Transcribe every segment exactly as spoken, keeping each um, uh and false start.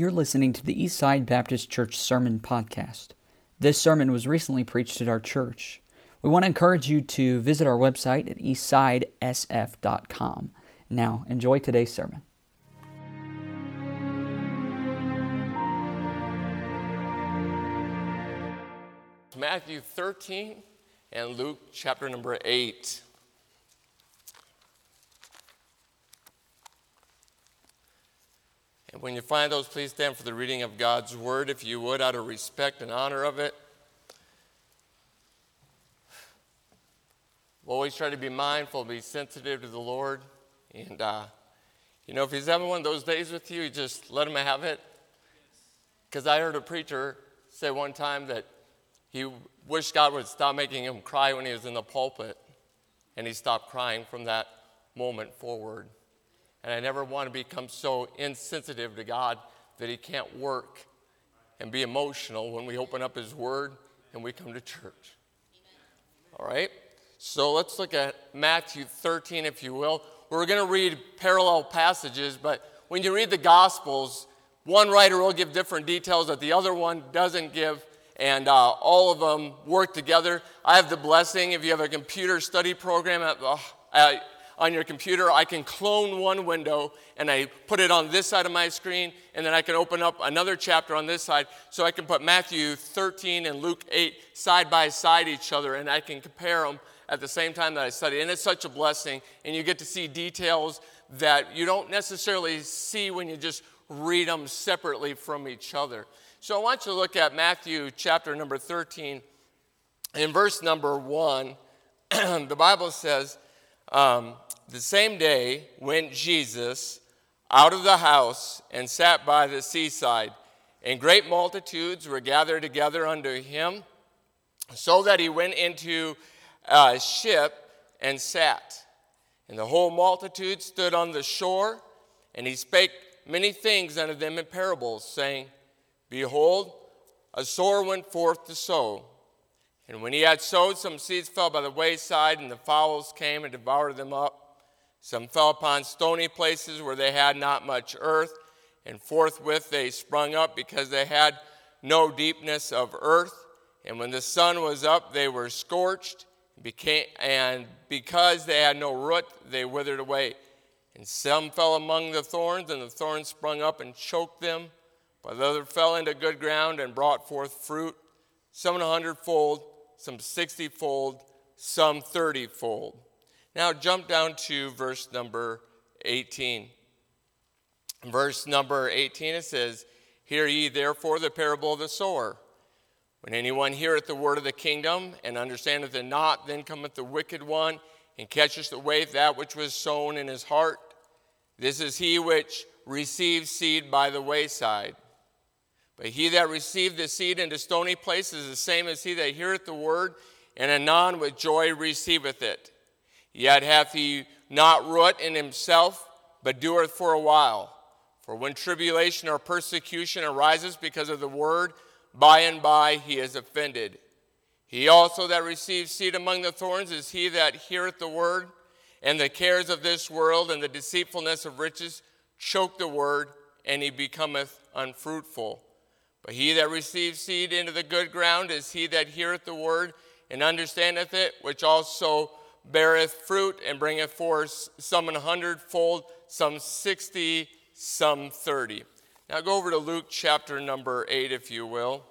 You're listening to the Eastside Baptist Church Sermon Podcast. This sermon was recently preached at our church. We want to encourage you to visit our website at eastside s f dot com. Now, enjoy today's sermon. Matthew thirteen and Luke chapter number eight. And when you find those, please stand for the reading of God's word, if you would, out of respect and honor of it. We'll always try to be mindful, be sensitive to the Lord. And, uh, you know, if he's having one of those days with you, just let him have it. Because I heard a preacher say one time that he wished God would stop making him cry when he was in the pulpit. And he stopped crying from that moment forward. And I never want to become so insensitive to God that he can't work and be emotional when we open up his word and we come to church. Amen. All right? So let's look at Matthew thirteen, if you will. We're going to read parallel passages, but when you read the Gospels, one writer will give different details that the other one doesn't give, and uh, all of them work together. I have the blessing, if you have a computer study program at uh, uh, on your computer, I can clone one window and I put it on this side of my screen, and then I can open up another chapter on this side, so I can put Matthew thirteen and Luke eight side by side each other, and I can compare them at the same time that I study. And it's such a blessing, and you get to see details that you don't necessarily see when you just read them separately from each other. So I want you to look at Matthew chapter number thirteen. In verse number one, the Bible says, um, the same day went Jesus out of the house and sat by the seaside, and great multitudes were gathered together unto him, so that he went into a ship and sat. And the whole multitude stood on the shore, and he spake many things unto them in parables, saying, Behold, a sower went forth to sow. And when he had sowed, some seeds fell by the wayside, and the fowls came and devoured them up. Some fell upon stony places where they had not much earth, and forthwith they sprung up, because they had no deepness of earth. And when the sun was up, they were scorched, became, and because they had no root, they withered away. And some fell among the thorns, and the thorns sprung up and choked them. But the other fell into good ground and brought forth fruit, some a hundredfold, some sixty-fold, some thirty-fold. Now jump down to verse number eighteen. Verse number eighteen, it says, Hear ye therefore the parable of the sower. When anyone heareth the word of the kingdom, and understandeth it not, then cometh the wicked one, and catcheth away that which was sown in his heart. This is he which receives seed by the wayside. But he that received the seed into stony places is the same as he that heareth the word, and anon with joy receiveth it. Yet hath he not root in himself, but doeth for a while. For when tribulation or persecution arises because of the word, by and by he is offended. He also that receives seed among the thorns is he that heareth the word, and the cares of this world and the deceitfulness of riches choke the word, and he becometh unfruitful. But he that receives seed into the good ground is he that heareth the word, and understandeth it, which also beareth fruit and bringeth forth some an hundredfold, some sixty, some thirty. Now go over to Luke chapter number eight, if you will.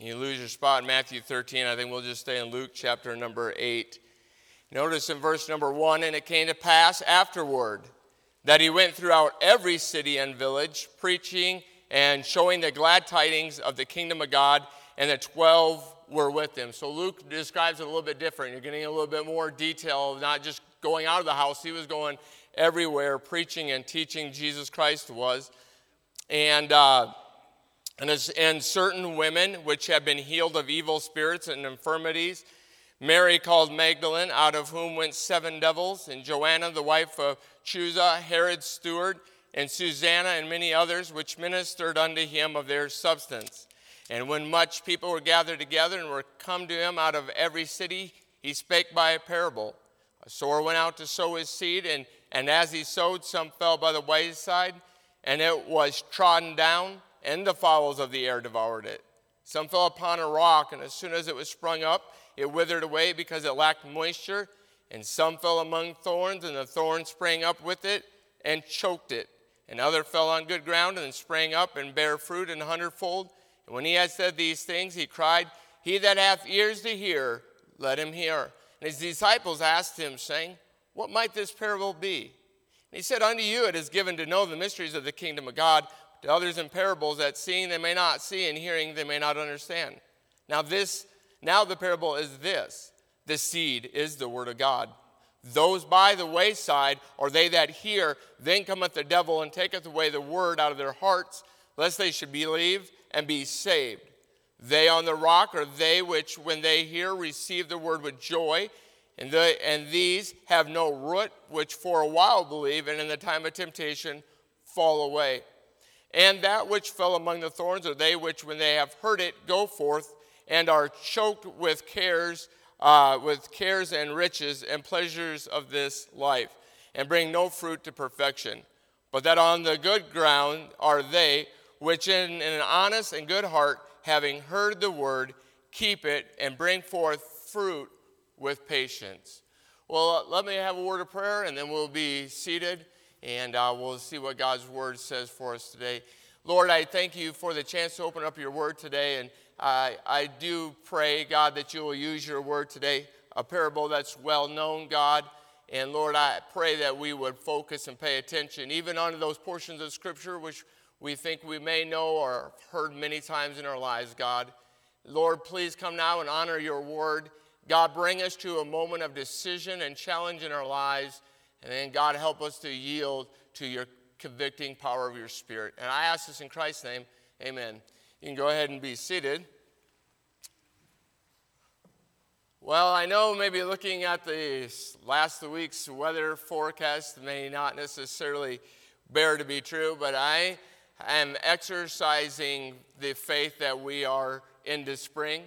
And you lose your spot in Matthew thirteen. I think we'll just stay in Luke chapter number eight. Notice in verse number one, and it came to pass afterward that he went throughout every city and village, preaching and showing the glad tidings of the kingdom of God, and the twelve were with them. So Luke describes it a little bit different. You're getting a little bit more detail, not just going out of the house. He was going everywhere, preaching and teaching. Jesus Christ was. And uh, and, as, and certain women which had been healed of evil spirits and infirmities, Mary called Magdalene, out of whom went seven devils, and Joanna, the wife of Chuza, Herod's steward, and Susanna, and many others, which ministered unto him of their substance. And when much people were gathered together and were come to him out of every city, he spake by a parable. A sower went out to sow his seed, and, and as he sowed, some fell by the wayside, and it was trodden down, and the fowls of the air devoured it. Some fell upon a rock, and as soon as it was sprung up, it withered away because it lacked moisture. And some fell among thorns, and the thorns sprang up with it and choked it. And other fell on good ground, and sprang up and bare fruit an hundredfold. And when he had said these things, he cried, He that hath ears to hear, let him hear. And his disciples asked him, saying, What might this parable be? And he said, Unto you it is given to know the mysteries of the kingdom of God, to others in parables, that seeing they may not see, and hearing they may not understand. Now this, now the parable is this. The seed is the word of God. Those by the wayside are they that hear, then cometh the devil and taketh away the word out of their hearts, lest they should believe and be saved. They on the rock are they which, when they hear, receive the word with joy, and, they, and these have no root, which for a while believe, and in the time of temptation fall away. And that which fell among the thorns are they which, when they have heard it, go forth, and are choked with cares, Uh, with cares and riches and pleasures of this life, and bring no fruit to perfection. But that on the good ground are they which in, in an honest and good heart, having heard the word, keep it and bring forth fruit with patience. Well, uh, let me have a word of prayer, and then we'll be seated, and uh, we'll see what God's word says for us today. Lord, I thank you for the chance to open up your word today, and I, I do pray, God, that you will use your word today, a parable that's well known, God. And Lord, I pray that we would focus and pay attention, even on those portions of Scripture which we think we may know or heard many times in our lives, God. Lord, please come now and honor your word. God, bring us to a moment of decision and challenge in our lives. And then, God, help us to yield to your convicting power of your Spirit. And I ask this in Christ's name, amen. You can go ahead and be seated. Well, I know maybe looking at the last week's weather forecast may not necessarily bear to be true, but I am exercising the faith that we are into spring.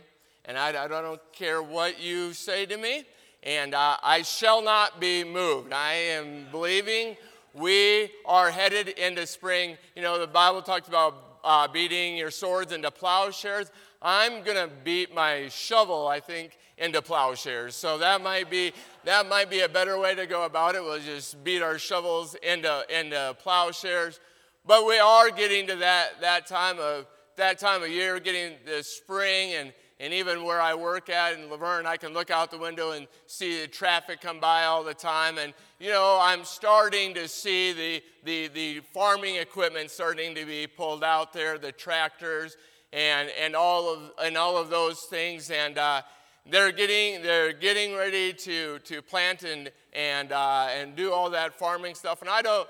And I, I don't care what you say to me, and uh, I shall not be moved. I am believing we are headed into spring. You know, the Bible talks about Uh, beating your swords into plowshares. I'm gonna beat my shovel, I think, into plowshares. So that might be that might be a better way to go about it. We'll just beat our shovels into into plowshares. But we are getting to that that time of that time of year, getting the spring, and and even where I work at in Laverne, I can look out the window and see the traffic come by all the time. And you know, I'm starting to see the the the farming equipment starting to be pulled out there, the tractors and and all of and all of those things. And uh, they're getting they're getting ready to to plant and and uh, and do all that farming stuff. And I don't.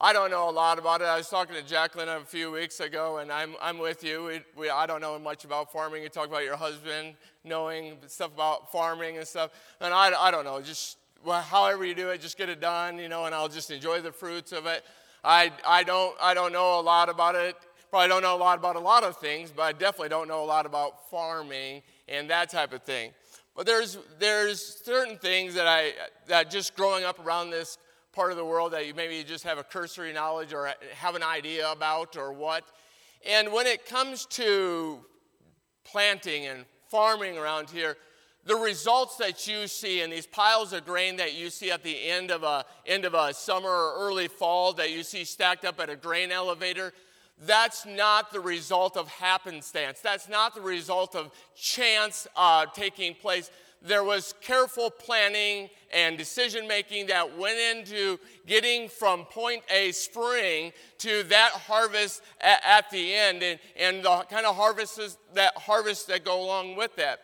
I don't know a lot about it. I was talking to Jacqueline a few weeks ago, and I'm I'm with you. We, we, I don't know much about farming. You talk about your husband knowing stuff about farming and stuff. And I, I don't know, just well, however you do it, just get it done, you know, and I'll just enjoy the fruits of it. I, I, don't, I don't know a lot about it. Probably don't know a lot about a lot of things, but I definitely don't know a lot about farming and that type of thing. But there's there's certain things that I that just growing up around this part of the world that you maybe just have a cursory knowledge or have an idea about or what. And when it comes to planting and farming around here, the results that you see in these piles of grain that you see at the end of a end of a summer or early fall that you see stacked up at a grain elevator, that's not the result of happenstance. That's not the result of chance uh, taking place. There was careful planning and decision-making that went into getting from point A spring to that harvest at, at the end, and, and the kind of harvests that harvests that go along with that.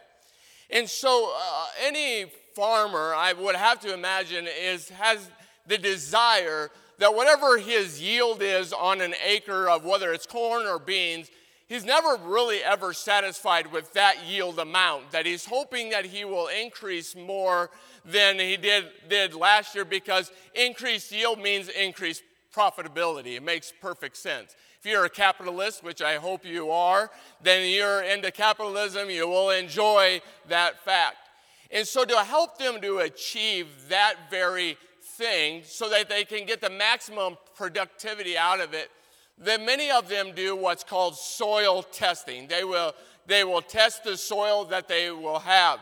And so uh, any farmer, I would have to imagine, is has the desire that whatever his yield is on an acre of whether it's corn or beans, he's never really ever satisfied with that yield amount, that he's hoping that he will increase more than he did, did last year, because increased yield means increased profitability. It makes perfect sense. If you're a capitalist, which I hope you are, then you're into capitalism, you will enjoy that fact. And so to help them to achieve that very thing so that they can get the maximum productivity out of it, then many of them do what's called soil testing. They will they will test the soil that they will have.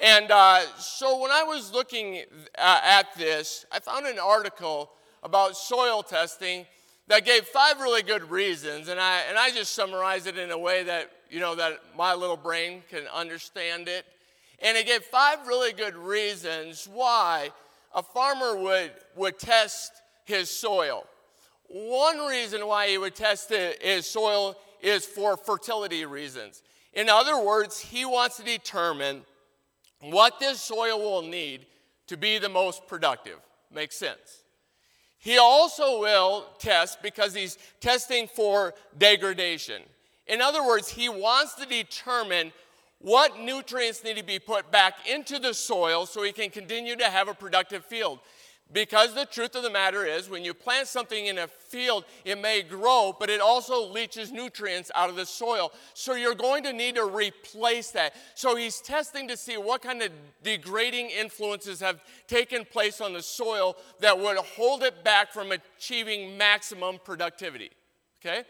And uh, so when I was looking uh, at this, I found an article about soil testing that gave five really good reasons, and I and I just summarized it in a way that, you know, that my little brain can understand it. And it gave five really good reasons why a farmer would would test his soil. One reason why he would test his soil is for fertility reasons. In other words, he wants to determine what this soil will need to be the most productive. Makes sense. He also will test because he's testing for degradation. In other words, he wants to determine what nutrients need to be put back into the soil so he can continue to have a productive field. Because the truth of the matter is, when you plant something in a field, it may grow, but it also leaches nutrients out of the soil. So you're going to need to replace that. So he's testing to see what kind of degrading influences have taken place on the soil that would hold it back from achieving maximum productivity. Okay?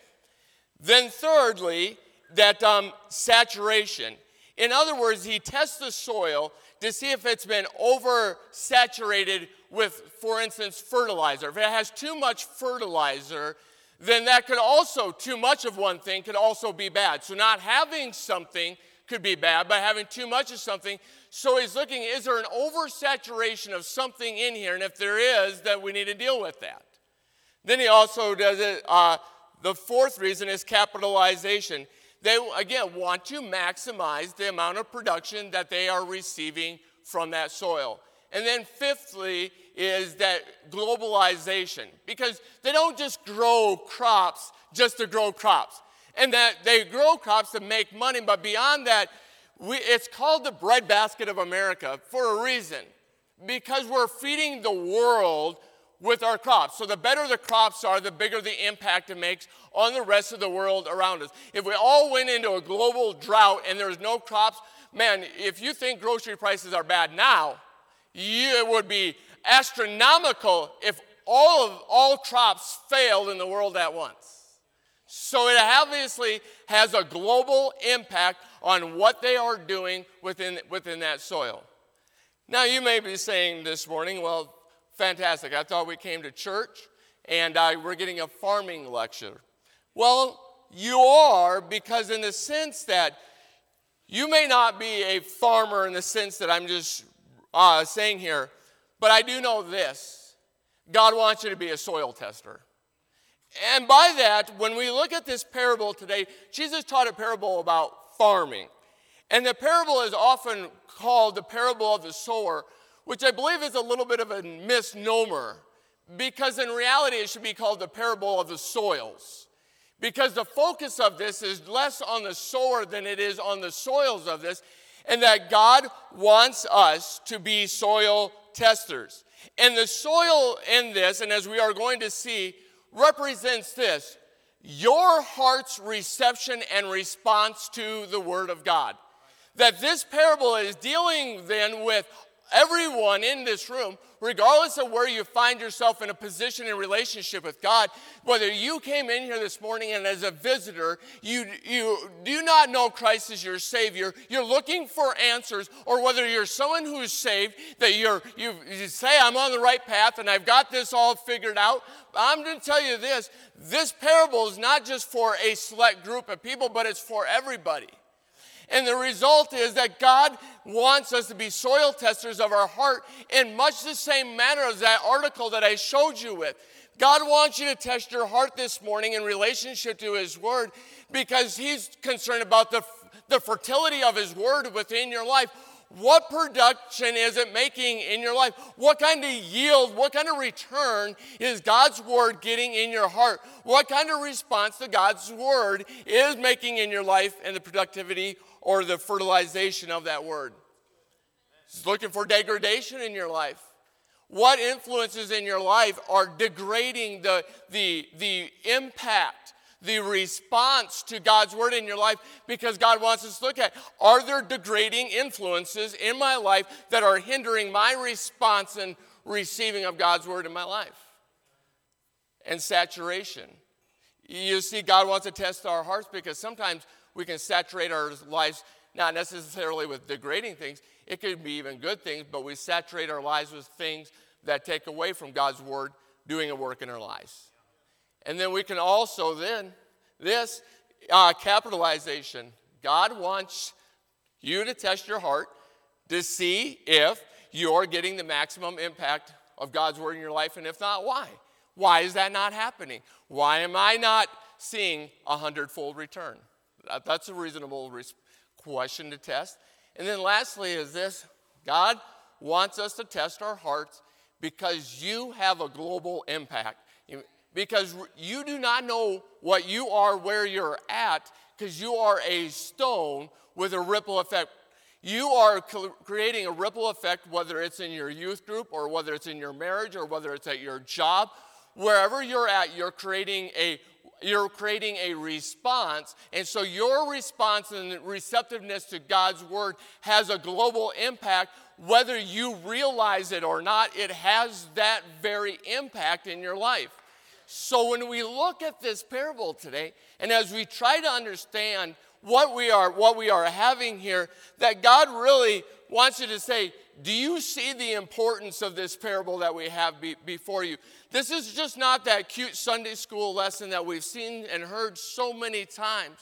Then thirdly, that um, saturation. In other words, he tests the soil to see if it's been oversaturated with, for instance, fertilizer. If it has too much fertilizer, then that could also, too much of one thing could also be bad. So not having something could be bad, but having too much of something. So he's looking, is there an oversaturation of something in here? And if there is, then we need to deal with that. Then he also does it, uh, the fourth reason is capitalization. They, again, want to maximize the amount of production that they are receiving from that soil. And then fifthly is that globalization, because they don't just grow crops just to grow crops, and that they grow crops to make money, but beyond that, we, it's called the breadbasket of America for a reason, because we're feeding the world with our crops. So the better the crops are, the bigger the impact it makes on the rest of the world around us. If we all went into a global drought and there's no crops, man, if you think grocery prices are bad now, you, it would be astronomical if all of all crops failed in the world at once. So it obviously has a global impact on what they are doing within, within that soil. Now you may be saying this morning, well, fantastic. I thought we came to church and uh, we're getting a farming lecture. Well, you are, because in the sense that you may not be a farmer in the sense that I'm just uh, saying here, but I do know this. God wants you to be a soil tester. And by that, when we look at this parable today, Jesus taught a parable about farming. And the parable is often called the parable of the sower, which I believe is a little bit of a misnomer, because in reality it should be called the parable of the soils, because the focus of this is less on the sower than it is on the soils of this, and that God wants us to be soil testers. And the soil in this, and as we are going to see, represents this: your heart's reception and response to the Word of God. That this parable is dealing then with everyone in this room, regardless of where you find yourself in a position in relationship with God. Whether you came in here this morning and as a visitor, you, you do not know Christ as your Savior, you're looking for answers, or whether you're someone who's saved, that you're, you, you say, I'm on the right path and I've got this all figured out. I'm going to tell you this, this parable is not just for a select group of people, but it's for everybody. And the result is that God wants us to be soil testers of our heart in much the same manner as that article that I showed you with. God wants you to test your heart this morning in relationship to His Word, because He's concerned about the, the fertility of His Word within your life. What production is it making in your life? What kind of yield, what kind of return is God's Word getting in your heart? What kind of response to God's Word is making in your life and the productivity or the fertilization of that Word? It's looking for degradation in your life. What influences in your life are degrading the, the, the impact, the response to God's Word in your life? Because God wants us to look at, are there degrading influences in my life that are hindering my response and receiving of God's Word in my life? And saturation. You see, God wants to test our hearts because sometimes we can saturate our lives, not necessarily with degrading things. It could be even good things, but we saturate our lives with things that take away from God's word doing a work in our lives. And then we can also then, this uh, capitalization. God wants you to test your heart to see if you're getting the maximum impact of God's word in your life, and if not, why? Why is that not happening? Why am I not seeing a hundredfold return? That's a reasonable question to test. And then lastly is this. God wants us to test our hearts because you have a global impact. Because you do not know what you are, where you're at, because you are a stone with a ripple effect. You are creating a ripple effect, whether it's in your youth group or whether it's in your marriage or whether it's at your job. Wherever you're at, you're creating a you're creating a response, and so your response and receptiveness to God's word has a global impact. Whether you realize it or not, it has that very impact in your life. So when we look at this parable today, and as we try to understand what we are what we are having here, that God really wants you to say, do you see the importance of this parable that we have be- before you? This is just not that cute Sunday school lesson that we've seen and heard so many times.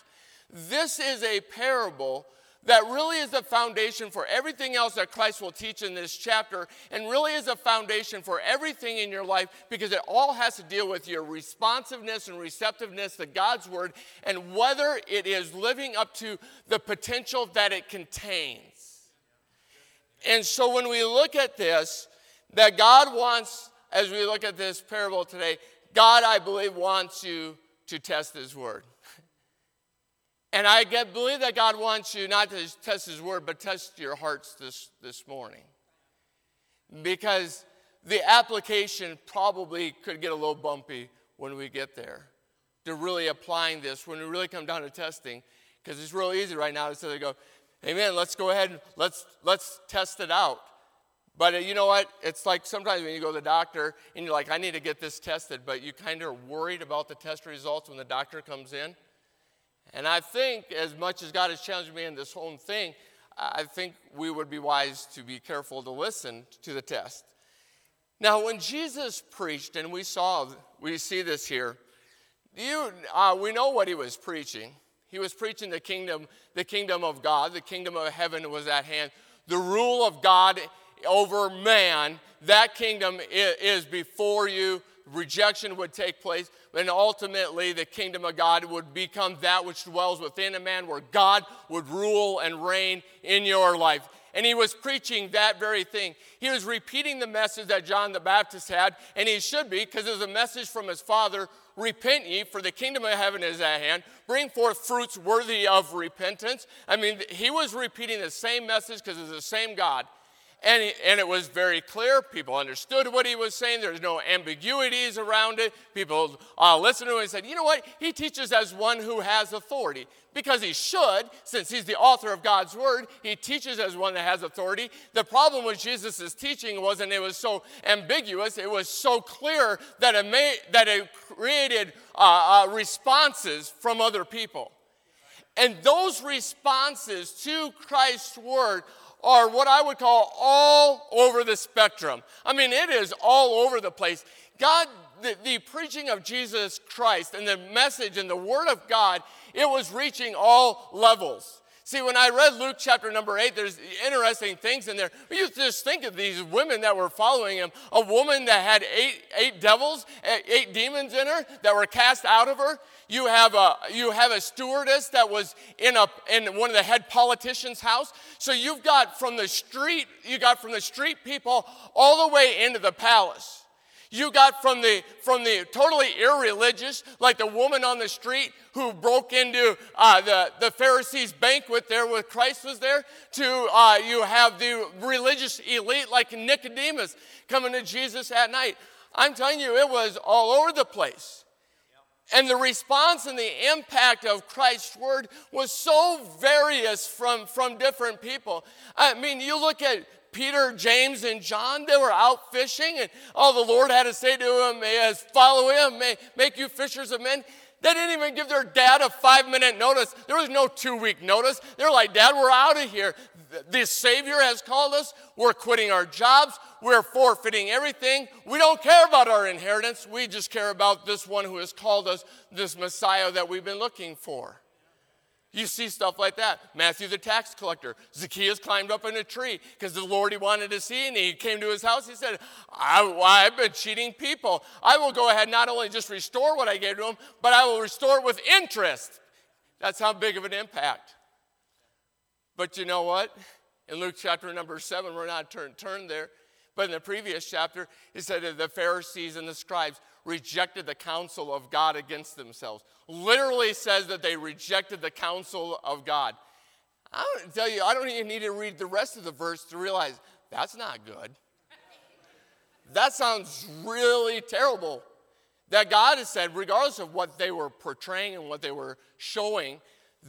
This is a parable that really is the foundation for everything else that Christ will teach in this chapter, and really is a foundation for everything in your life, because it all has to deal with your responsiveness and receptiveness to God's word and whether it is living up to the potential that it contains. And so when we look at this, that God wants, as we look at this parable today, God, I believe, wants you to test his word. And I get, believe that God wants you not to test his word, but test your hearts this, this morning. Because the application probably could get a little bumpy when we get there to really applying this, when we really come down to testing. Because it's real easy right now to sit there and go, amen, let's go ahead and let's, let's test it out. But you know what? It's like sometimes when you go to the doctor and you're like, I need to get this tested, but you kind of are worried about the test results when the doctor comes in. And I think as much as God has challenged me in this whole thing, I think we would be wise to be careful to listen to the test. Now, when Jesus preached, and we saw, we see this here, you, uh, we know what he was preaching. He was preaching the kingdom, the kingdom of God. The kingdom of heaven was at hand. The rule of God over man, that kingdom is before you. Rejection would take place. And ultimately, the kingdom of God would become that which dwells within a man, where God would rule and reign in your life. And he was preaching that very thing. He was repeating the message that John the Baptist had, and he should be, because it was a message from his Father. Repent ye, for the kingdom of heaven is at hand. Bring forth fruits worthy of repentance. I mean, he was repeating the same message because it's the same God. And, he, and it was very clear. People understood what he was saying. There's no ambiguities around it. People uh, listened to him and said, you know what? He teaches as one who has authority. Because he should, since he's the author of God's word, he teaches as one that has authority. The problem with Jesus' teaching wasn't it was so ambiguous. It was so clear that it, made, that it created uh, uh, responses from other people. And those responses to Christ's word are what I would call all over the spectrum. I mean, it is all over the place. God, the, the preaching of Jesus Christ and the message and the word of God, it was reaching all levels. See, when I read Luke chapter number eight, there's interesting things in there. You just think of these women that were following him. A woman that had eight eight devils, eight demons in her that were cast out of her. You have a you have a stewardess that was in a in one of the head politician's house. So you've got from the street, you got from the street people all the way into the palace. You got from the from the totally irreligious, like the woman on the street who broke into uh, the, the Pharisees' banquet there when Christ was there, to uh, you have the religious elite like Nicodemus coming to Jesus at night. I'm telling you, it was all over the place. And the response and the impact of Christ's word was so various from, from different people. I mean, you look at Peter, James, and John, they were out fishing, and all the Lord had to say to him is, follow him, make you fishers of men. They didn't even give their dad a five-minute notice. There was no two-week notice. They're like, Dad, we're out of here. The Savior has called us. We're quitting our jobs. We're forfeiting everything. We don't care about our inheritance. We just care about this one who has called us, this Messiah that we've been looking for. You see stuff like that. Matthew the tax collector. Zacchaeus climbed up in a tree because the Lord he wanted to see, and he came to his house. He said, I, I've been cheating people. I will go ahead not only just restore what I gave to him, but I will restore it with interest. That's how big of an impact. But you know what? In Luke chapter number seven, we're not turned turn there, but in the previous chapter, he said that the Pharisees and the scribes rejected the counsel of God against themselves. Literally says that they rejected the counsel of God. I don't tell you, I don't even need to read the rest of the verse to realize that's not good. That sounds really terrible. That God has said, regardless of what they were portraying and what they were showing,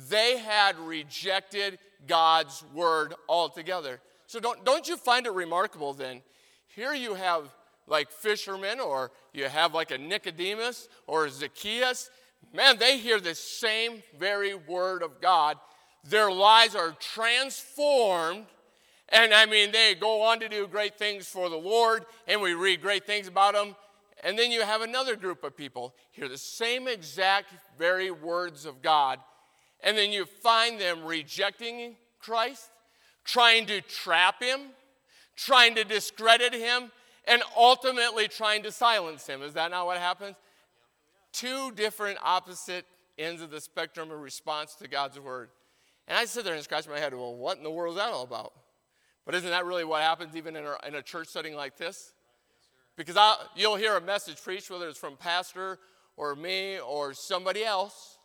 they had rejected God's word altogether. So don't, don't you find it remarkable then? Here you have like fishermen, or you have like a Nicodemus or a Zacchaeus. Man, they hear the same very word of God. Their lives are transformed. And I mean, they go on to do great things for the Lord, and we read great things about them. And then you have another group of people hear the same exact very words of God. And then you find them rejecting Christ, trying to trap him, trying to discredit him, and ultimately trying to silence him. Is that not what happens? Two different opposite ends of the spectrum in response to God's word. And I sit there and scratch my head, well, what in the world is that all about? But isn't that really what happens even in, our, in a church setting like this? Because I, you'll hear a message preached, whether it's from pastor or me or somebody else.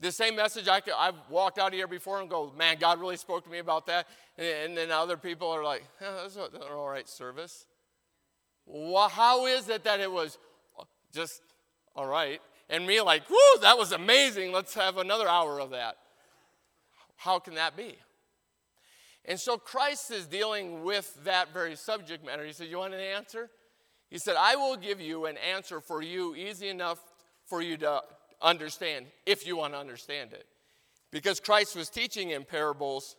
The same message, I could, I've walked out of here before and go, man, God really spoke to me about that. And, and then other people are like, oh, that's an all right service. Well, how is it that it was just all right? And me like, whoo, that was amazing. Let's have another hour of that. How can that be? And so Christ is dealing with that very subject matter. He said, you want an answer? He said, I will give you an answer for you easy enough for you to understand, if you want to understand it. Because Christ was teaching in parables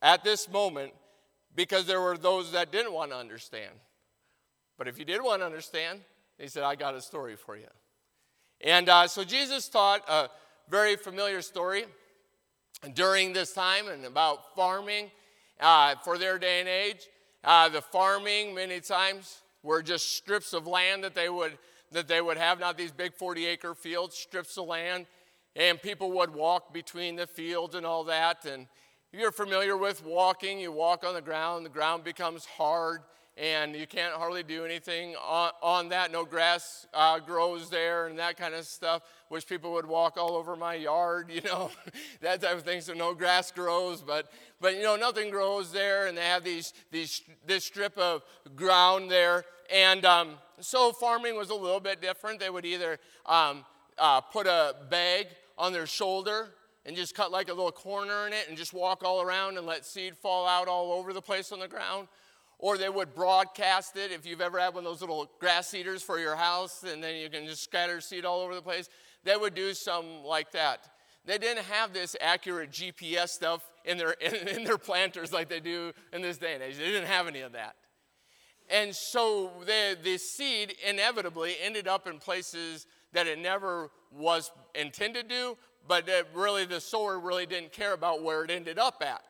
at this moment because there were those that didn't want to understand. But if you did want to understand, he said, I got a story for you. And uh, so Jesus taught a very familiar story during this time and about farming uh, for their day and age. Uh, the farming many times were just strips of land that they would that they would have, not these big forty-acre fields, strips of land, and people would walk between the fields and all that. And you're familiar with walking. You walk on the ground. The ground becomes hard. And you can't hardly do anything on, on that. No grass uh, grows there and that kind of stuff. Which people would walk all over my yard, you know, that type of thing. So no grass grows, but but you know nothing grows there. And they have these these this strip of ground there. And um, so farming was a little bit different. They would either um, uh, put a bag on their shoulder and just cut like a little corner in it and just walk all around and let seed fall out all over the place on the ground. Or they would broadcast it. If you've ever had one of those little grass seeders for your house, and then you can just scatter seed all over the place, they would do something like that. They didn't have this accurate G P S stuff in their in, in their planters like they do in this day and age. They didn't have any of that. And so the, the seed inevitably ended up in places that it never was intended to, but that really the sower really didn't care about where it ended up at.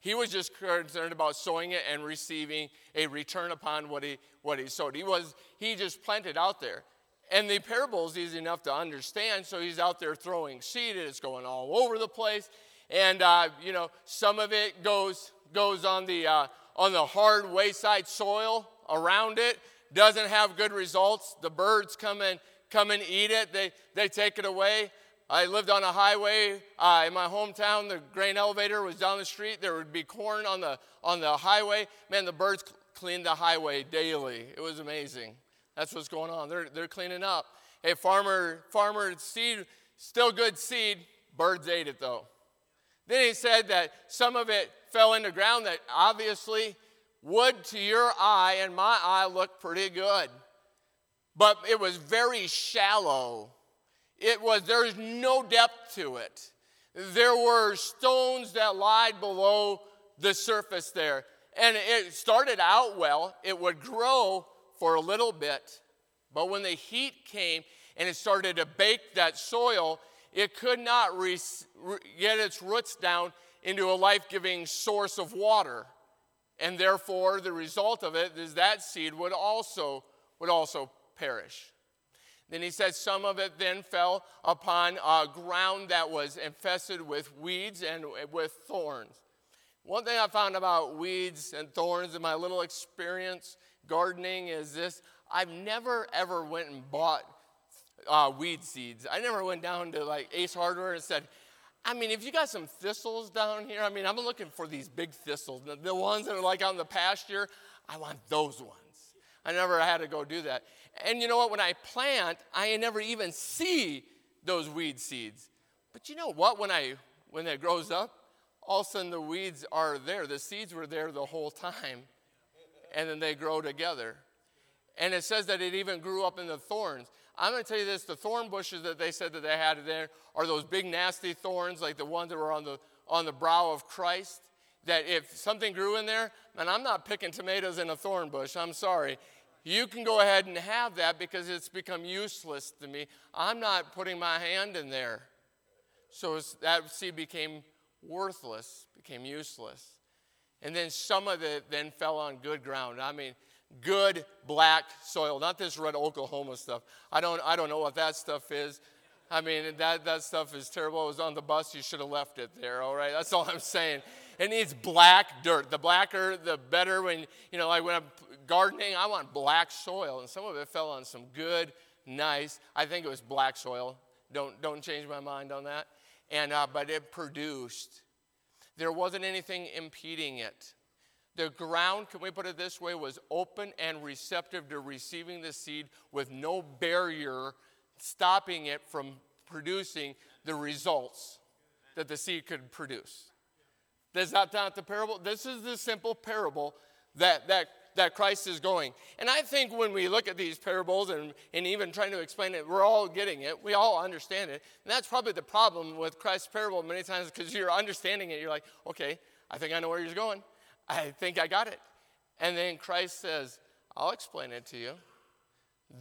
He was just concerned about sowing it and receiving a return upon what he what he sowed. He was he just planted out there. And the parable is easy enough to understand, so he's out there throwing seed, and it's going all over the place. And uh, you know, some of it goes goes on the uh, on the hard wayside soil around it, doesn't have good results. The birds come and come and eat it, they they take it away. I lived on a highway uh, in my hometown. The grain elevator was down the street. There would be corn on the on the highway. Man, the birds cl- cleaned the highway daily. It was amazing. That's what's going on. They're they're cleaning up. Hey, farmer farmer seed, still good seed. Birds ate it though. Then he said that some of it fell into ground that obviously would to your eye and my eye look pretty good, but it was very shallow. It was, there's no depth to it. There were stones that lied below the surface there. And it started out well. It would grow for a little bit. But when the heat came and it started to bake that soil, it could not re- re- get its roots down into a life-giving source of water. And therefore, the result of it is that seed would also, would also perish. Then he says, some of it then fell upon uh, ground that was infested with weeds and with thorns. One thing I found about weeds and thorns in my little experience gardening is this. I've never, ever went and bought uh, weed seeds. I never went down to, like, Ace Hardware and said, I mean, if you got some thistles down here, I mean, I'm looking for these big thistles. The, the ones that are, like, on the pasture, I want those ones. I never had to go do that. And you know what? When I plant, I never even see those weed seeds. But you know what? When I when it grows up, all of a sudden the weeds are there. The seeds were there the whole time. And then they grow together. And it says that it even grew up in the thorns. I'm going to tell you this. The thorn bushes that they said that they had there are those big nasty thorns, like the ones that were on the on the brow of Christ. That if something grew in there, and I'm not picking tomatoes in a thorn bush, I'm sorry. You can go ahead and have that because it's become useless to me. I'm not putting my hand in there. So that seed became worthless, became useless. And then some of it then fell on good ground. I mean, good black soil, not this red Oklahoma stuff. I don't I don't know what that stuff is. I mean, that, that stuff is terrible. It was on the bus. You should have left it there, all right? That's all I'm saying. It needs black dirt. The blacker, the better. When, you know, like when I'm gardening, I want black soil. And some of it fell on some good, nice, I think it was black soil. Don't don't change my mind on that. And uh, but it produced. There wasn't anything impeding it. The ground, can we put it this way, was open and receptive to receiving the seed with no barrier stopping it from producing the results that the seed could produce. That's not, not the parable. This is the simple parable that, that, that Christ is going. And I think when we look at these parables and, and even trying to explain it, we're all getting it. We all understand it. And that's probably the problem with Christ's parable many times, because you're understanding it. You're like, okay, I think I know where you're going. I think I got it. And then Christ says, I'll explain it to you.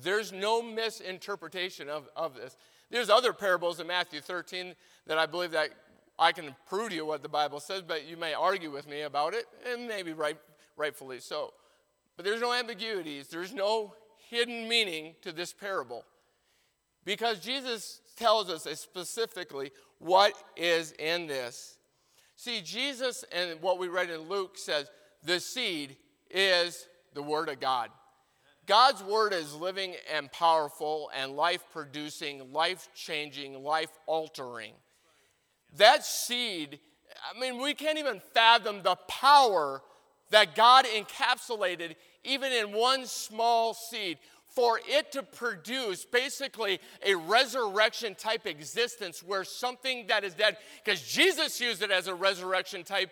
There's no misinterpretation of, of this. There's other parables in Matthew thirteen that I believe that I can prove to you what the Bible says, but you may argue with me about it, and maybe right, rightfully so. But there's no ambiguities. There's no hidden meaning to this parable, because Jesus tells us specifically what is in this. See, Jesus, and what we read in Luke, says the seed is the Word of God. God's word is living and powerful and life-producing, life-changing, life-altering. That seed, I mean, we can't even fathom the power that God encapsulated even in one small seed for it to produce basically a resurrection-type existence where something that is dead, because Jesus used it as a resurrection-type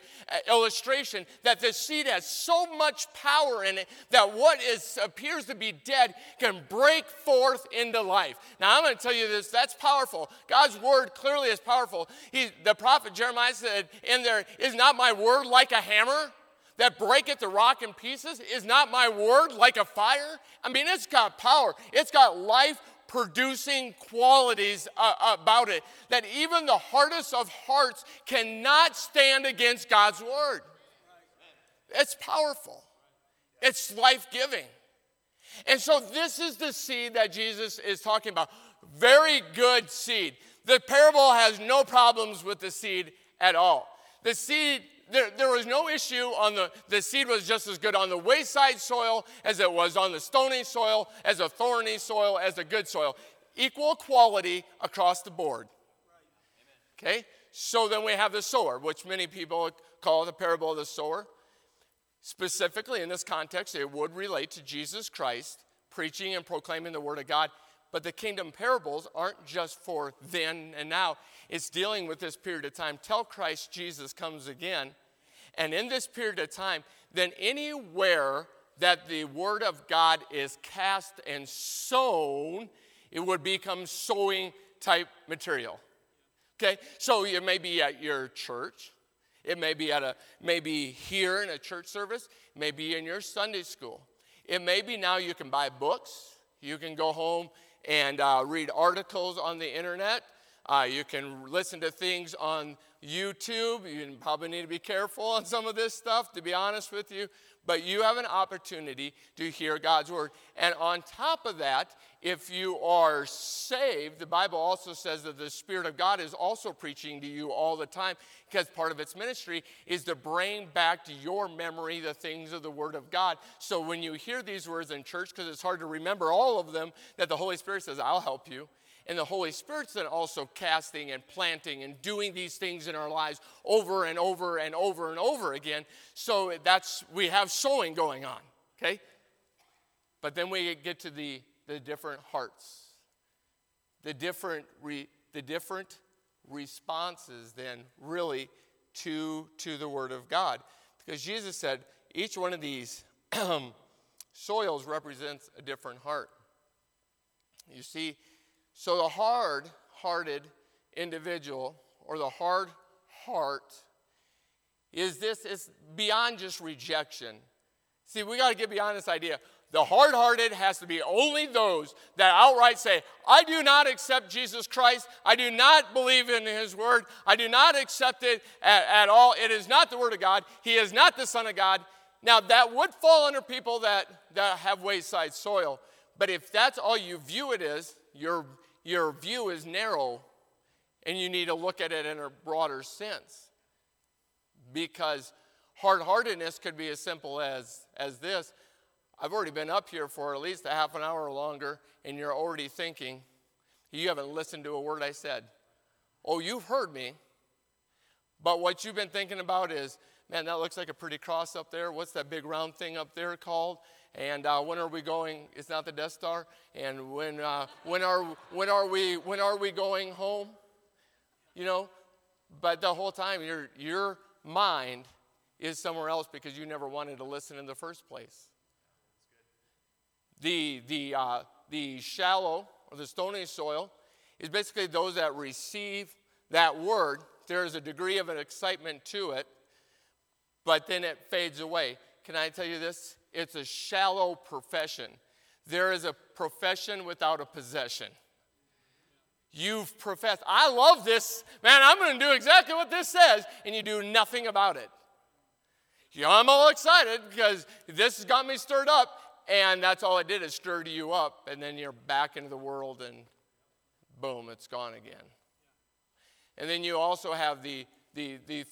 illustration, that the seed has so much power in it that what is appears to be dead can break forth into life. Now, I'm going to tell you this. That's powerful. God's word clearly is powerful. He, the prophet Jeremiah said in there, is not my word like a hammer that breaketh the rock in pieces? Is not my word like a fire? I mean, it's got power. It's got life-producing qualities uh, about it that even the hardest of hearts cannot stand against God's word. It's powerful. It's life-giving. And so this is the seed that Jesus is talking about. Very good seed. The parable has no problems with the seed at all. The seed... There, there was no issue on the, the seed was just as good on the wayside soil as it was on the stony soil, as a thorny soil, as a good soil. Equal quality across the board. Okay? So then we have the sower, which many people call the parable of the sower. Specifically in this context, it would relate to Jesus Christ preaching and proclaiming the word of God. But the kingdom parables aren't just for then and now. It's dealing with this period of time till Christ Jesus comes again. And in this period of time, then anywhere that the word of God is cast and sown, it would become sowing type material. Okay, so it may be at your church. It may be at a, maybe here in a church service. Maybe in your Sunday school. It may be now you can buy books. You can go home and uh, read articles on the internet. Uh, you can listen to things on YouTube. You probably need to be careful on some of this stuff, to be honest with you. But you have an opportunity to hear God's word. And on top of that, if you are saved, the Bible also says that the Spirit of God is also preaching to you all the time, because part of its ministry is to bring back to your memory the things of the Word of God. So when you hear these words in church, because it's hard to remember all of them, that the Holy Spirit says, I'll help you. And the Holy Spirit's then also casting and planting and doing these things in our lives over and over and over and over again. So that's, we have sowing going on, okay? But then we get to the, the different hearts, the different, re, the different responses then really to, to the Word of God. Because Jesus said each one of these soils represents a different heart. You see, so the hard-hearted individual, or the hard heart, is this, it's beyond just rejection. See, we got to get beyond this idea. The hard-hearted has to be only those that outright say, I do not accept Jesus Christ. I do not believe in his word. I do not accept it at, at all. It is not the word of God. He is not the Son of God. Now, that would fall under people that, that have wayside soil. But if that's all you view it as, your, your view is narrow, and you need to look at it in a broader sense. Because hard-heartedness could be as simple as, as this. I've already been up here for at least a half an hour or longer, and you're already thinking, you haven't listened to a word I said. Oh, you've heard me, but what you've been thinking about is, man, that looks like a pretty cross up there. What's that big round thing up there called? And uh, when are we going? It's not the Death Star. And when uh, when are when are we when are we going home? You know, but the whole time your your mind is somewhere else because you never wanted to listen in the first place. The the uh, the shallow or the stony soil is basically those that receive that word. There is a degree of an excitement to it, but then it fades away. Can I tell you this? It's a shallow profession. There is a profession without a possession. You've professed, I love this. Man, I'm going to do exactly what this says. And you do nothing about it. You know, I'm all excited because this has got me stirred up. And that's all it did is stir you up. And then you're back into the world and boom, it's gone again. And then you also have the, the, the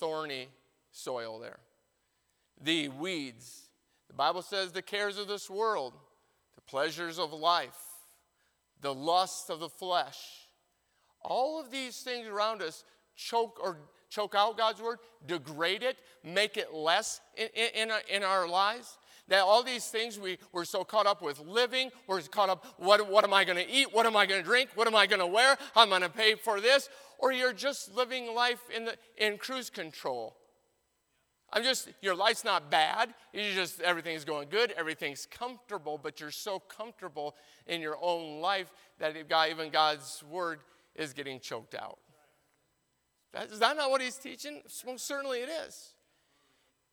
thorny soil there. The weeds. The Bible says the cares of this world, the pleasures of life, the lust of the flesh, all of these things around us choke or choke out God's word, degrade it, make it less in, in, in our lives. That all these things we, we're so caught up with living, we're caught up, what, what am I going to eat? What am I going to drink? What am I going to wear? I'm going to pay for this. Or you're just living life in the in cruise control. I'm just, your life's not bad. You just, everything's going good. Everything's comfortable, but you're so comfortable in your own life that even God's word is getting choked out. That, is that not what he's teaching? Well, certainly it is.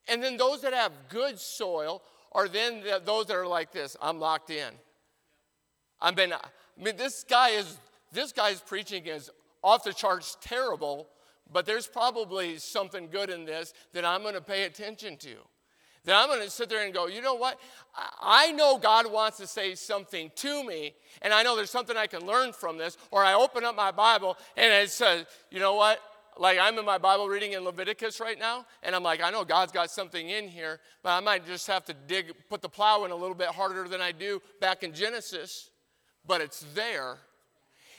And then those that have good soil are then those that are like this. I'm locked in. I've been, I mean, this guy is, this guy's preaching is off the charts terrible. But there's probably something good in this that I'm going to pay attention to. That I'm going to sit there and go, you know what? I know God wants to say something to me, and I know there's something I can learn from this. Or I open up my Bible, and it says, you know what? Like I'm in my Bible reading in Leviticus right now, and I'm like, I know God's got something in here, but I might just have to dig, put the plow in a little bit harder than I do back in Genesis. But it's there.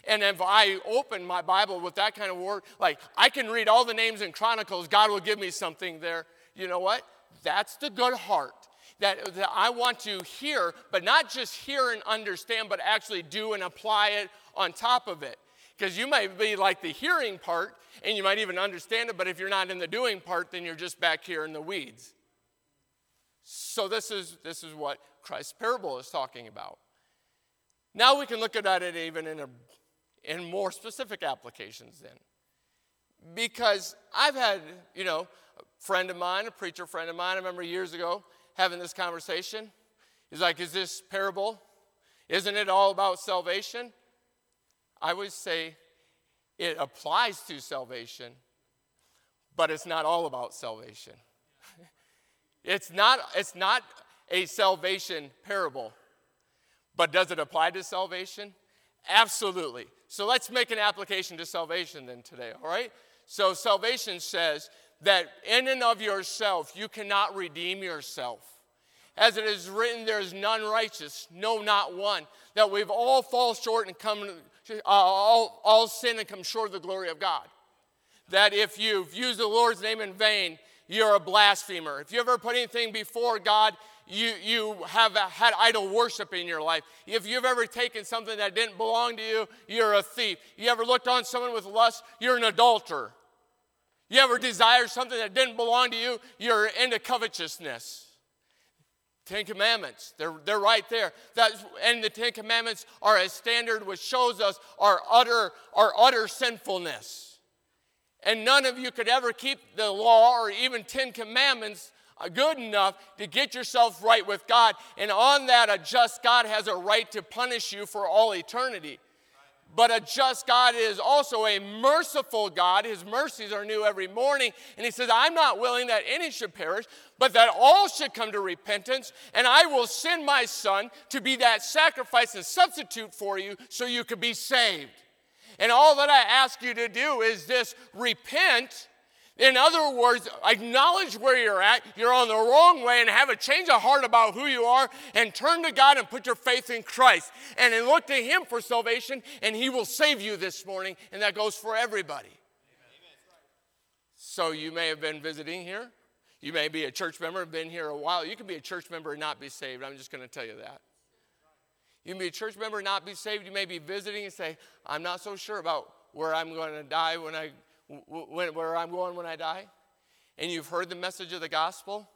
And if I open my Bible with that kind of word, like I can read all the names in Chronicles, God will give me something there. You know what? That's the good heart that, that I want to hear, but not just hear and understand, but actually do and apply it on top of it. Because you might be like the hearing part, and you might even understand it, but if you're not in the doing part, then you're just back here in the weeds. So this is, this is what Christ's parable is talking about. Now we can look at it even in a in more specific applications then. Because I've had, you know, a friend of mine, a preacher friend of mine, I remember years ago having this conversation. He's like, is this parable? Isn't it all about salvation? I would say it applies to salvation, but it's not all about salvation. It's not, it's not a salvation parable, but does it apply to salvation? Absolutely. So let's make an application to salvation then today, all right? So salvation says that in and of yourself, you cannot redeem yourself. As it is written, there is none righteous, no, not one. That we've all fall short and come, uh, all, all sin and come short of the glory of God. That if you've used the Lord's name in vain, you're a blasphemer. If you ever put anything before God, you, you have had idol worship in your life. If you've ever taken something that didn't belong to you, you're a thief. You ever looked on someone with lust, you're an adulterer. You ever desired something that didn't belong to you, you're into covetousness. Ten Commandments, they're, they're right there. That's, and the Ten Commandments are a standard which shows us our utter, our utter sinfulness. And none of you could ever keep the law or even Ten Commandments good enough to get yourself right with God. And on that, a just God has a right to punish you for all eternity. But a just God is also a merciful God. His mercies are new every morning. And he says, I'm not willing that any should perish, but that all should come to repentance. And I will send my son to be that sacrifice and substitute for you so you could be saved. And all that I ask you to do is this: repent. In other words, acknowledge where you're at. You're on the wrong way, and have a change of heart about who you are, and turn to God and put your faith in Christ. And then look to him for salvation, and he will save you this morning, and that goes for everybody. Amen. So you may have been visiting here. You may be a church member, have been here a while. You can be a church member and not be saved. I'm just going to tell you that. You can be a church member and not be saved. You may be visiting and say, I'm not so sure about where I'm going to die when I When, where I'm going when I die, and you've heard the message of the gospel,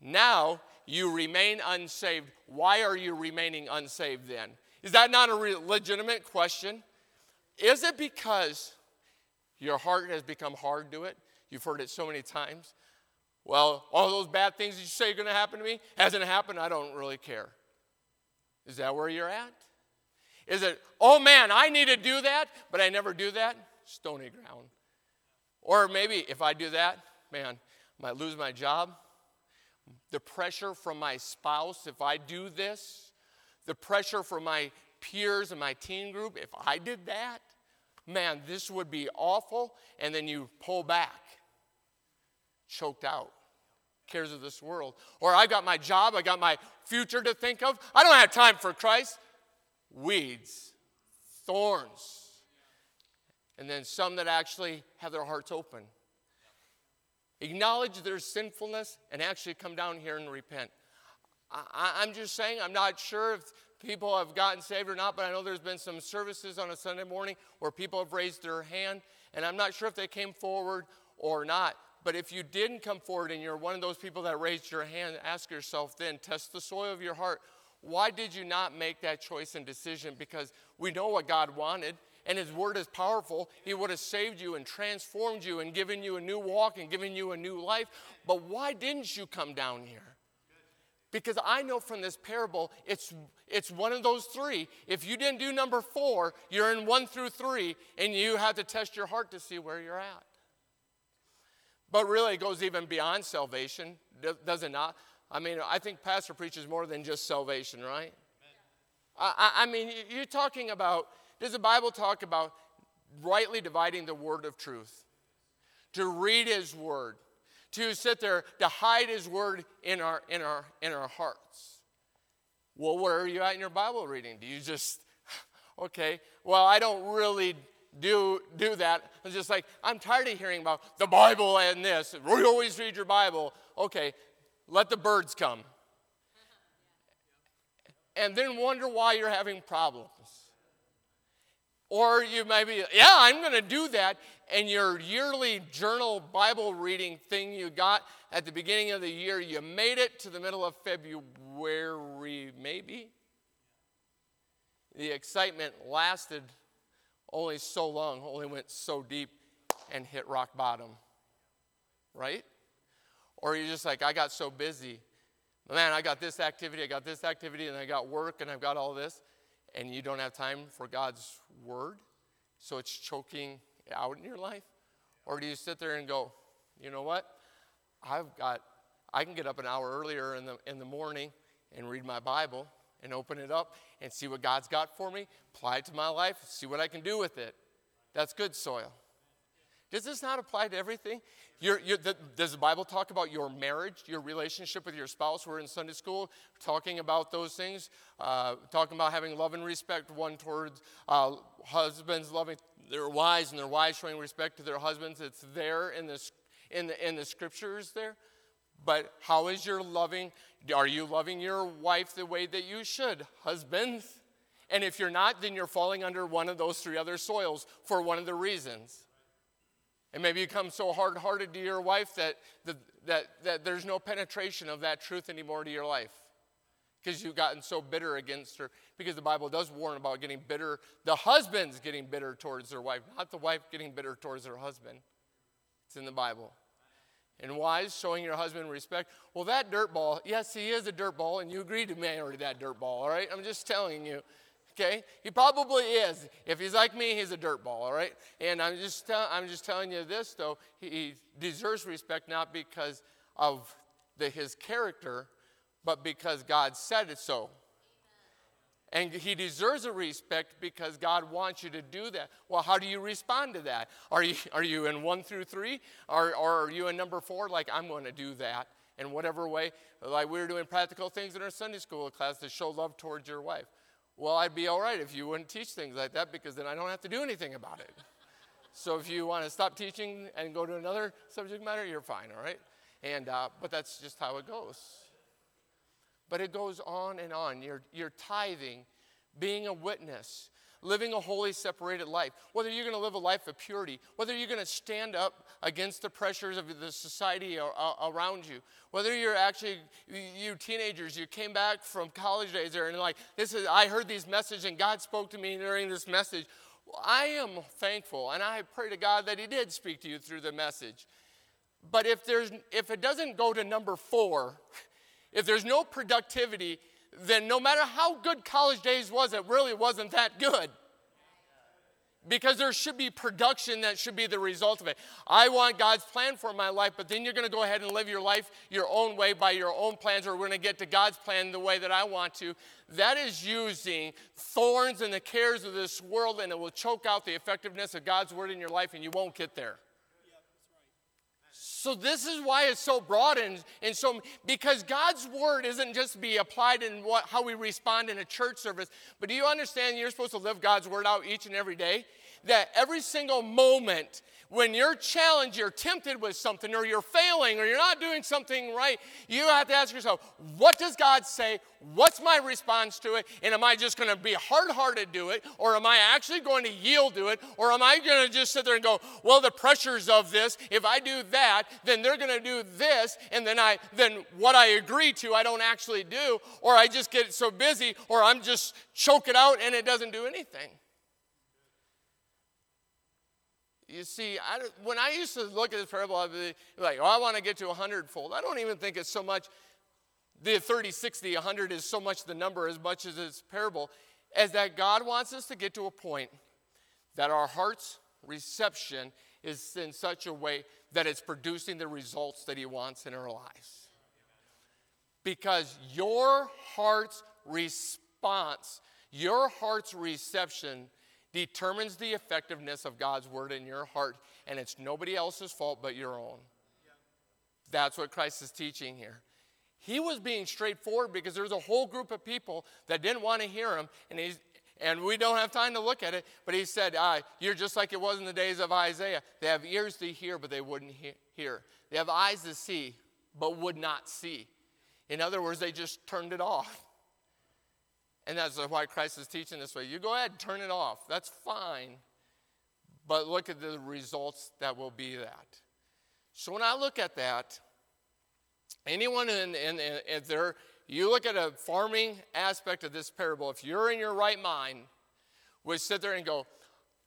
now you remain unsaved. Why are you remaining unsaved then? Is that not a re- legitimate question? Is it because your heart has become hard to it? You've heard it so many times. Well, all those bad things that you say are going to happen to me, hasn't happened, I don't really care. Is that where you're at? Is it, oh man, I need to do that, but I never do that? Stony ground. Or maybe if I do that, man, I might lose my job. The pressure from my spouse if I do this. The pressure from my peers and my teen group if I did that. Man, this would be awful. And then you pull back. Choked out. Cares of this world. Or I got my job. I got my future to think of. I don't have time for Christ. Weeds. Thorns. And then some that actually have their hearts open. Acknowledge their sinfulness and actually come down here and repent. I, I'm just saying, I'm not sure if people have gotten saved or not, but I know there's been some services on a Sunday morning where people have raised their hand, and I'm not sure if they came forward or not. But if you didn't come forward and you're one of those people that raised your hand, ask yourself then, test the soil of your heart. Why did you not make that choice and decision? Because we know what God wanted. And his word is powerful. He would have saved you and transformed you and given you a new walk and given you a new life. But why didn't you come down here? Because I know from this parable, it's it's one of those three. If you didn't do number four, you're in one through three, and you have to test your heart to see where you're at. But really, it goes even beyond salvation, does it not? I mean, I think pastor preaches more than just salvation, right? I, I mean, you're talking about... Does the Bible talk about rightly dividing the word of truth? To read his word. To sit there, to hide his word in our, in our, in our hearts. Well, where are you at in your Bible reading? Do you just, okay, well, I don't really do, do that. I'm just like, I'm tired of hearing about the Bible and this. We always read your Bible. Okay, let the birds come. And then wonder why you're having problems. Or you may be, yeah, I'm going to do that. And your yearly journal Bible reading thing you got at the beginning of the year, you made it to the middle of February, maybe. The excitement lasted only so long, only went so deep and hit rock bottom, right? Or you're just like, I got so busy. Man, I got this activity, I got this activity, and I got work, and I've got all this, and you don't have time for God's word, so it's choking out in your life? Or do you sit there and go, you know what? I've got, I can get up an hour earlier in the in the morning and read my Bible and open it up and see what God's got for me, apply it to my life, see what I can do with it. That's good soil. Does this not apply to everything? You're, you're, the, does the Bible talk about your marriage, your relationship with your spouse? We're in Sunday school talking about those things, uh, talking about having love and respect one towards uh, husbands, loving their wives, and their wives showing respect to their husbands. It's there in the, in the, in the scriptures there. But how is your loving, are you loving your wife the way that you should, husbands? And if you're not, then you're falling under one of those three other soils for one of the reasons. And maybe you become so hard-hearted to your wife that, that, that, that there's no penetration of that truth anymore to your life because you've gotten so bitter against her, because the Bible does warn about getting bitter, the husband's getting bitter towards their wife, not the wife getting bitter towards her husband. It's in the Bible. And wives, showing your husband respect. Well, that dirtball, yes, he is a dirtball, and you agreed to marry that dirtball, all right? I'm just telling you. Okay, he probably is. If he's like me, he's a dirtball, all right? And I'm just, tell, I'm just telling you this, though. He, he deserves respect not because of the, his character, but because God said it so. And he deserves a respect because God wants you to do that. Well, how do you respond to that? Are you are you in one through three? Or, or are you in number four? Like, I'm going to do that in whatever way. Like, we were doing practical things in our Sunday school class to show love towards your wife. Well, I'd be all right if you wouldn't teach things like that, because then I don't have to do anything about it. So if you want to stop teaching and go to another subject matter, you're fine, all right? And uh, but that's just how it goes. But it goes on and on. You're, you're tithing, being a witness, living a holy, separated life. Whether you're going to live a life of purity, whether you're going to stand up against the pressures of the society or, uh, around you, whether you're actually, you teenagers, you came back from college days there and like, this is, I heard these messages and God spoke to me during this message. Well, I am thankful, and I pray to God that he did speak to you through the message. But if there's, if it doesn't go to number four, if there's no productivity, then no matter how good college days was, it really wasn't that good. Because there should be production that should be the result of it. I want God's plan for my life, but then you're going to go ahead and live your life your own way by your own plans, or we're going to get to God's plan the way that I want to. That is using thorns and the cares of this world, and it will choke out the effectiveness of God's word in your life, and you won't get there. So this is why it's so broad, and, and so because God's word isn't just be applied in what how we respond in a church service, but do you understand you're supposed to live God's word out each and every day? That every single moment when you're challenged, you're tempted with something, or you're failing, or you're not doing something right, you have to ask yourself, what does God say? What's my response to it? And am I just going to be hard-hearted to it, or am I actually going to yield to it, or am I going to just sit there and go, well, the pressures of this, if I do that, then they're going to do this, and then I, then what I agree to I don't actually do, or I just get so busy, or I'm just choke it out and it doesn't do anything. You see, I, when I used to look at this parable, I'd be like, oh, I want to get to a hundredfold. I don't even think it's so much the thirty, sixty, one hundred is so much the number as much as it's parable, as that God wants us to get to a point that our heart's reception is in such a way that it's producing the results that he wants in our lives. Because your heart's response, your heart's reception determines the effectiveness of God's word in your heart, and it's nobody else's fault but your own. Yeah. That's what Christ is teaching here. He was being straightforward because there's a whole group of people that didn't want to hear him, and he's, and we don't have time to look at it, but he said, ah, you're just like it was in the days of Isaiah. They have ears to hear, but they wouldn't he- hear. They have eyes to see, but would not see. In other words, they just turned it off. And that's why Christ is teaching this way. You go ahead, turn it off. That's fine. But look at the results that will be that. So when I look at that, anyone in, in, in if they're, you look at a farming aspect of this parable, if you're in your right mind, would sit there and go,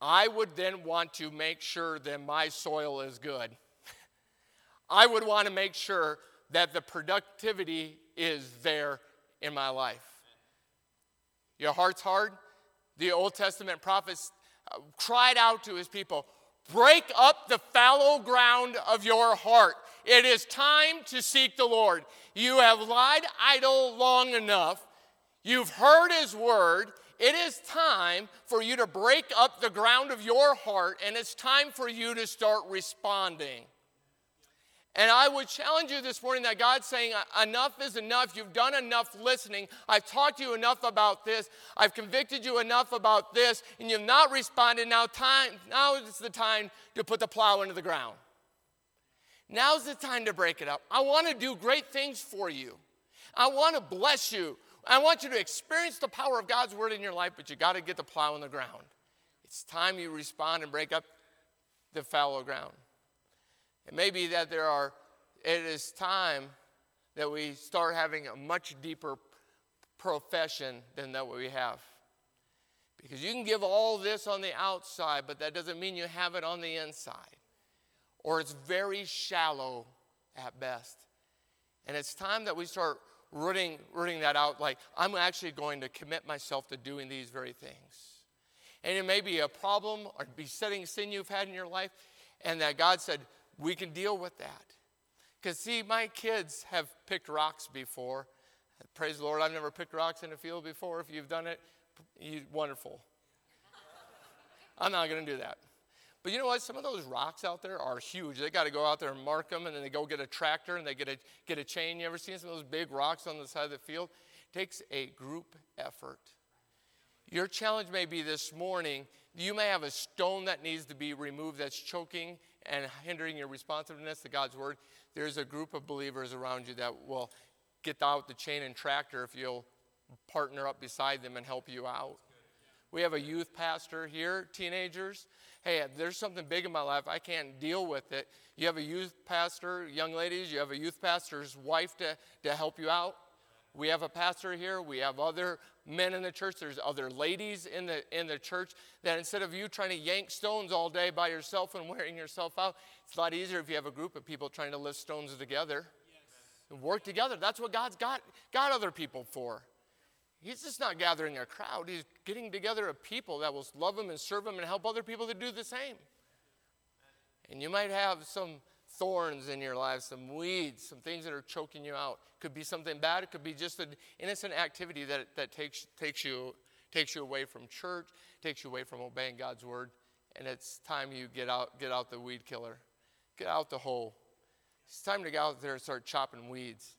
I would then want to make sure that my soil is good. I would want to make sure that the productivity is there in my life. Your heart's hard? The Old Testament prophets cried out to his people, break up the fallow ground of your heart. It is time to seek the Lord. You have lied idle long enough. You've heard his word. It is time for you to break up the ground of your heart, and it's time for you to start responding. And I would challenge you this morning that God's saying, enough is enough. You've done enough listening. I've talked to you enough about this. I've convicted you enough about this, and you've not responded. Now time, now is the time to put the plow into the ground. Now's the time to break it up. I want to do great things for you. I want to bless you. I want you to experience the power of God's word in your life, but you got to get the plow in the ground. It's time you respond and break up the fallow ground. It may be that there are, it is time that we start having a much deeper profession than that we have. Because you can give all this on the outside, but that doesn't mean you have it on the inside. Or it's very shallow at best. And it's time that we start rooting, rooting that out, like, I'm actually going to commit myself to doing these very things. And it may be a problem or besetting sin you've had in your life, and that God said, we can deal with that. Because, see, my kids have picked rocks before. Praise the Lord, I've never picked rocks in a field before. If you've done it, you, wonderful. I'm not going to do that. But you know what? Some of those rocks out there are huge. They got to go out there and mark them, and then they go get a tractor, and they get a, get a chain. You ever seen some of those big rocks on the side of the field? It takes a group effort. Your challenge may be this morning, you may have a stone that needs to be removed that's choking and hindering your responsiveness to God's word. There's a group of believers around you that will get out the chain and tractor if you'll partner up beside them and help you out. We have a youth pastor here, teenagers. Hey, there's something big in my life. I can't deal with it. You have a youth pastor, young ladies. You have a youth pastor's wife to, to help you out. We have a pastor here. We have other men in the church. There's other ladies in the in the church that instead of you trying to yank stones all day by yourself and wearing yourself out, it's a lot easier if you have a group of people trying to lift stones together and work together. That's what God's got, got other people for. He's just not gathering a crowd. He's getting together a people that will love him and serve him and help other people to do the same. And you might have some thorns in your life, some weeds, some things that are choking you out. Could be something bad. It could be just an innocent activity that, that takes, takes, you, takes you away from church, takes you away from obeying God's word. And it's time you get out, get out the weed killer. Get out the hole. It's time to get out there and start chopping weeds.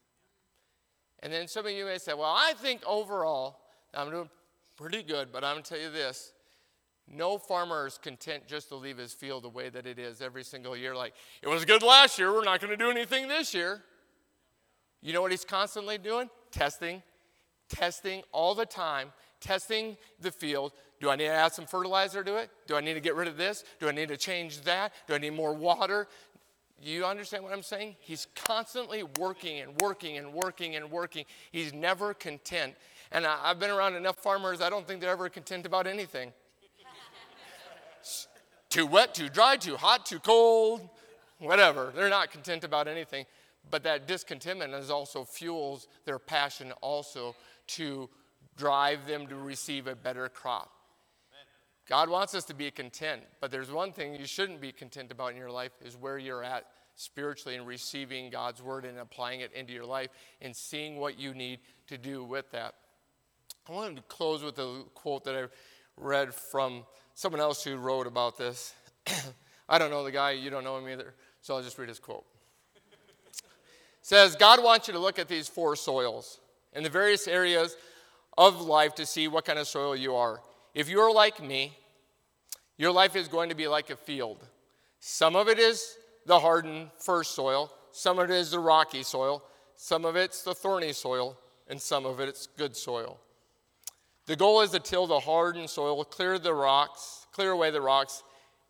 And then some of you may say, well, I think overall, I'm doing pretty good, but I'm going to tell you this. No farmer is content just to leave his field the way that it is every single year. Like, it was good last year. We're not going to do anything this year. You know what he's constantly doing? Testing. Testing all the time. Testing the field. Do I need to add some fertilizer to it? Do I need to get rid of this? Do I need to change that? Do I need more water? You understand what I'm saying? He's constantly working and working and working and working. He's never content. And I, I've been around enough farmers, I don't think they're ever content about anything. Too wet, too dry, too hot, too cold, whatever. They're not content about anything. But that discontentment is also fuels their passion also to drive them to receive a better crop. God wants us to be content, but there's one thing you shouldn't be content about in your life is where you're at spiritually and receiving God's word and applying it into your life and seeing what you need to do with that. I wanted to close with a quote that I read from someone else who wrote about this. I don't know the guy, you don't know him either, so I'll just read his quote. It says, God wants you to look at these four soils and the various areas of life to see what kind of soil you are. If you're like me, your life is going to be like a field. Some of it is the hardened first soil. Some of it is the rocky soil. Some of it's the thorny soil. And some of it it's good soil. The goal is to till the hardened soil, clear the rocks, clear away the rocks,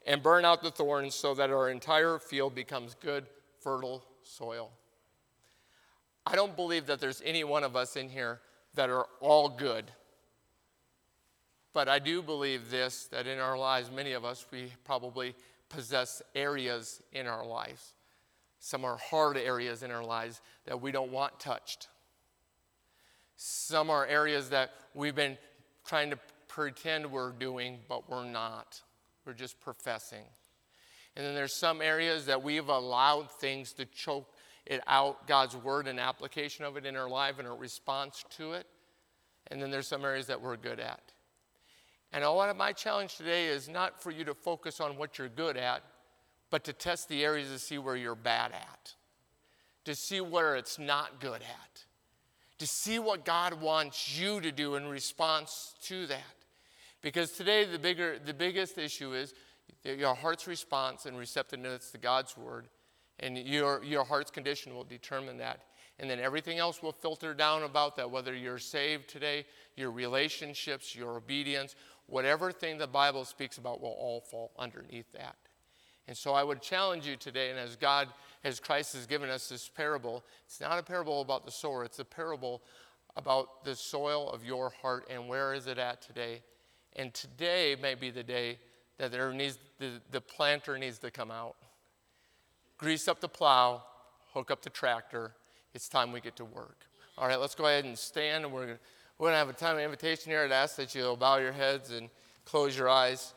and burn out the thorns so that our entire field becomes good, fertile soil. I don't believe that there's any one of us in here that are all good. But I do believe this, that in our lives, many of us, we probably possess areas in our lives. Some are hard areas in our lives that we don't want touched. Some are areas that we've been trying to pretend we're doing, but we're not. We're just professing. And then there's some areas that we've allowed things to choke it out, God's word and application of it in our life and our response to it. And then there's some areas that we're good at. And a lot of my challenge today is not for you to focus on what you're good at, but to test the areas to see where you're bad at, to see where it's not good at, to see what God wants you to do in response to that. Because today the bigger, the biggest issue is your heart's response and receptiveness to God's word, and your, your heart's condition will determine that. And then everything else will filter down about that, whether you're saved today, your relationships, your obedience, whatever thing the Bible speaks about will all fall underneath that. And so I would challenge you today, and as God, as Christ has given us this parable, it's not a parable about the sower, it's a parable about the soil of your heart and where is it at today. And today may be the day that there needs the, the planter needs to come out. Grease up the plow, hook up the tractor. It's time we get to work. All right, let's go ahead and stand. And we're going we're to have a time of invitation here. I'd ask that you'll bow your heads and close your eyes.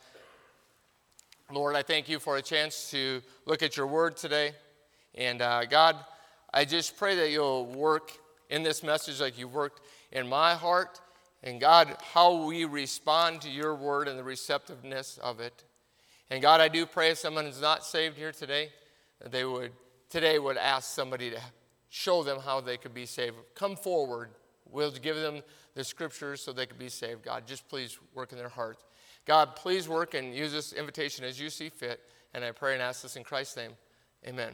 Lord, I thank you for a chance to look at your word today. And uh, God, I just pray that you'll work in this message like you worked in my heart. And God, how we respond to your word and the receptiveness of it. And God, I do pray if someone is not saved here today, that they would today would ask somebody to show them how they could be saved. Come forward. We'll give them the scriptures so they could be saved. God, just please work in their hearts. God, please work and use this invitation as you see fit. And I pray and ask this in Christ's name. Amen.